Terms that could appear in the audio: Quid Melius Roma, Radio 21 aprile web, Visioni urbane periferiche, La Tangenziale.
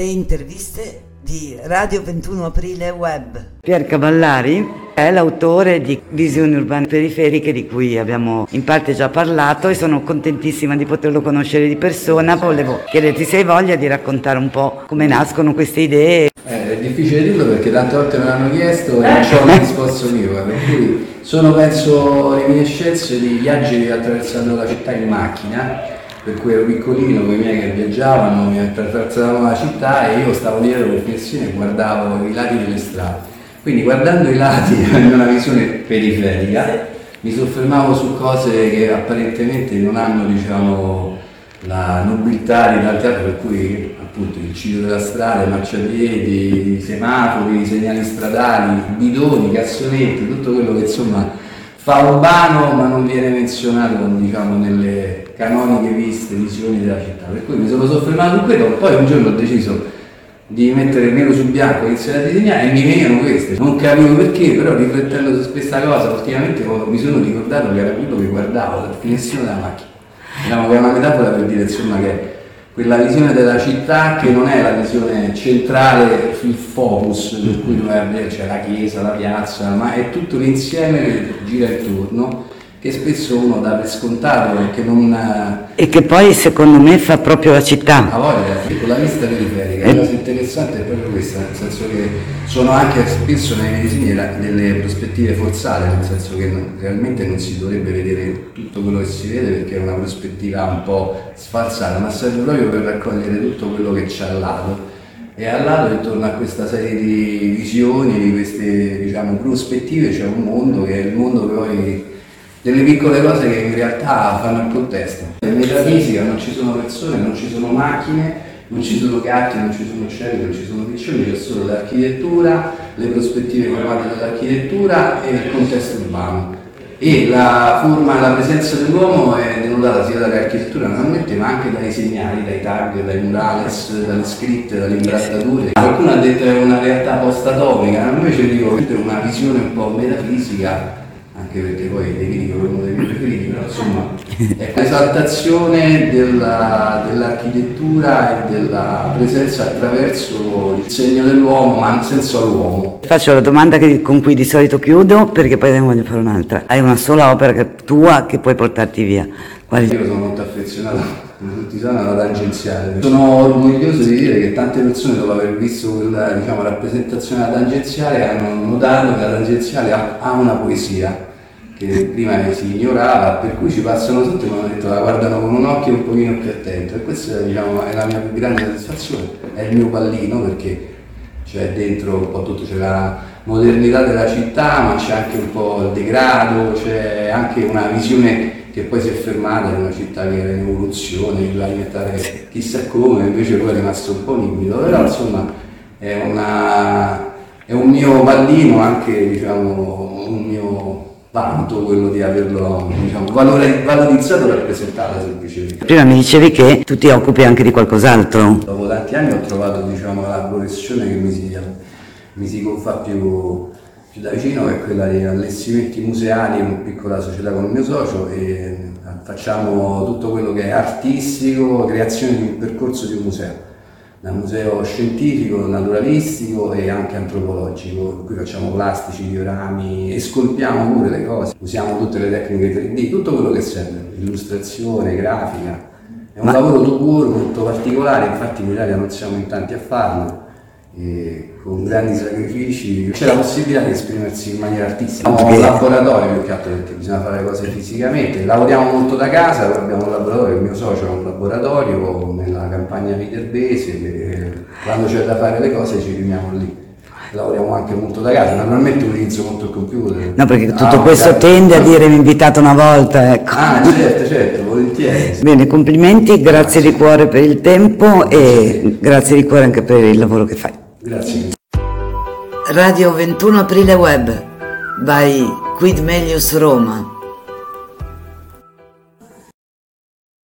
le interviste di Radio 21 aprile web. Pierre Cavallari è l'autore di Visioni urbane periferiche, di cui abbiamo in parte già parlato, e sono contentissima di poterlo conoscere di persona. Volevo chiederti se hai voglia di raccontare un po' come nascono queste idee. È difficile dirlo perché tante volte me l'hanno chiesto e non c'ho una risposta univoca, per cui sono, penso, reminiscenze di viaggi attraversando la città in macchina, per cui ero piccolino con i miei che viaggiavano, mi attraversavano la città e io stavo dietro le finestrine e guardavo i lati delle strade. Quindi guardando i lati in una visione periferica mi soffermavo su cose che apparentemente non hanno, diciamo, la nobiltà di tante altre, per cui appunto il ciglio della strada, i marciapiedi, i semafori, i segnali stradali, i bidoni, i cassonetti, tutto quello che insomma fa urbano ma non viene menzionato, diciamo, nelle canoniche visioni della città. Per cui mi sono soffermato su quello, poi un giorno ho deciso di mettere nero su bianco e iniziare a disegnare e mi venivano queste. Non capivo perché, però riflettendo su questa cosa ultimamente mi sono ricordato che era quello che guardavo dal finestrino della macchina. Diciamo che è una metafora per dire, insomma, che quella visione della città che non è la visione centrale, il focus per cui noi abbiamo, cioè la chiesa, la piazza, ma è tutto l'insieme che gira intorno, che spesso uno dà per scontato e che non... E che poi secondo me fa proprio la città. A voglia, con la vista periferica, la cosa interessante è proprio questa, nel senso che sono anche spesso nei miei disegni delle prospettive forzate, nel senso che realmente non si dovrebbe vedere tutto quello che si vede perché è una prospettiva un po' sfalsata, ma serve proprio per raccogliere tutto quello che c'è al lato. E al lato, intorno a questa serie di visioni, di queste, diciamo, prospettive, c'è un mondo che è il mondo che poi... delle piccole cose che in realtà fanno il contesto. Nella metafisica non ci sono persone, non ci sono macchine, non ci sono gatti, non ci sono uccelli, non ci sono piccioni, c'è solo l'architettura, le prospettive formate dall'architettura e il contesto urbano. E la forma, la presenza dell'uomo è denotata sia dall'architettura naturalmente, ma anche dai segnali, dai tag, dai murales, dalle scritte, dalle imbrattature. Qualcuno ha detto che è una realtà post-atomica, invece dico che è una visione un po' metafisica, anche perché poi dei critici sono uno dei miei preferiti, però insomma è l'esaltazione dell'architettura e della presenza attraverso il segno dell'uomo, ma in senso all'uomo. Faccio la domanda con cui di solito chiudo, perché poi ne voglio fare un'altra. Hai una sola opera tua che puoi portarti via? Quali? Io sono molto affezionato, come tutti sanno, alla tangenziale. Sono orgoglioso di dire che tante persone, dopo aver visto quella, diciamo, rappresentazione alla tangenziale, hanno notato che la tangenziale ha una poesia che prima si ignorava, per cui ci passano tutti e mi hanno detto la guardano con un occhio un pochino più attento, e questa, diciamo, è la mia più grande soddisfazione, è il mio pallino, perché c'è dentro un po' tutto, c'è la modernità della città, ma c'è anche un po' il degrado, c'è anche una visione che poi si è fermata in una città che era in evoluzione, che voleva diventare chissà come, invece poi è rimasto un po' limpido, però insomma è un mio pallino, anche, diciamo, un mio vanto quello di averlo, diciamo, valorizzato e rappresentato semplicemente. Prima mi dicevi che tu ti occupi anche di qualcos'altro. Dopo tanti anni ho trovato, diciamo, la professione che mi si confà più da vicino, che è quella di allestimenti museali in una piccola società con il mio socio, e facciamo tutto quello che è artistico, creazione di un percorso di un museo, da museo scientifico, naturalistico e anche antropologico, per cui facciamo plastici, diorami e scolpiamo pure le cose, usiamo tutte le tecniche 3D, tutto quello che serve, illustrazione, grafica, è un lavoro duro, molto particolare, infatti in Italia non siamo in tanti a farlo. E con grandi sacrifici c'è la possibilità di esprimersi in maniera artistica. Abbiamo un laboratorio più che altro perché bisogna fare le cose fisicamente, lavoriamo molto da casa, abbiamo un laboratorio, il mio socio ha un laboratorio nella campagna viterbese, che quando c'è da fare le cose ci riuniamo lì. Lavoriamo anche molto da casa, normalmente utilizzo molto il computer. No, perché tutto questo tende a dire mi invitato una volta, ecco. Ah, certo, volentieri. Bene, complimenti, grazie di cuore per il tempo e grazie di cuore anche per il lavoro che fai. Grazie. Radio 21 aprile web by Quid Melius Roma.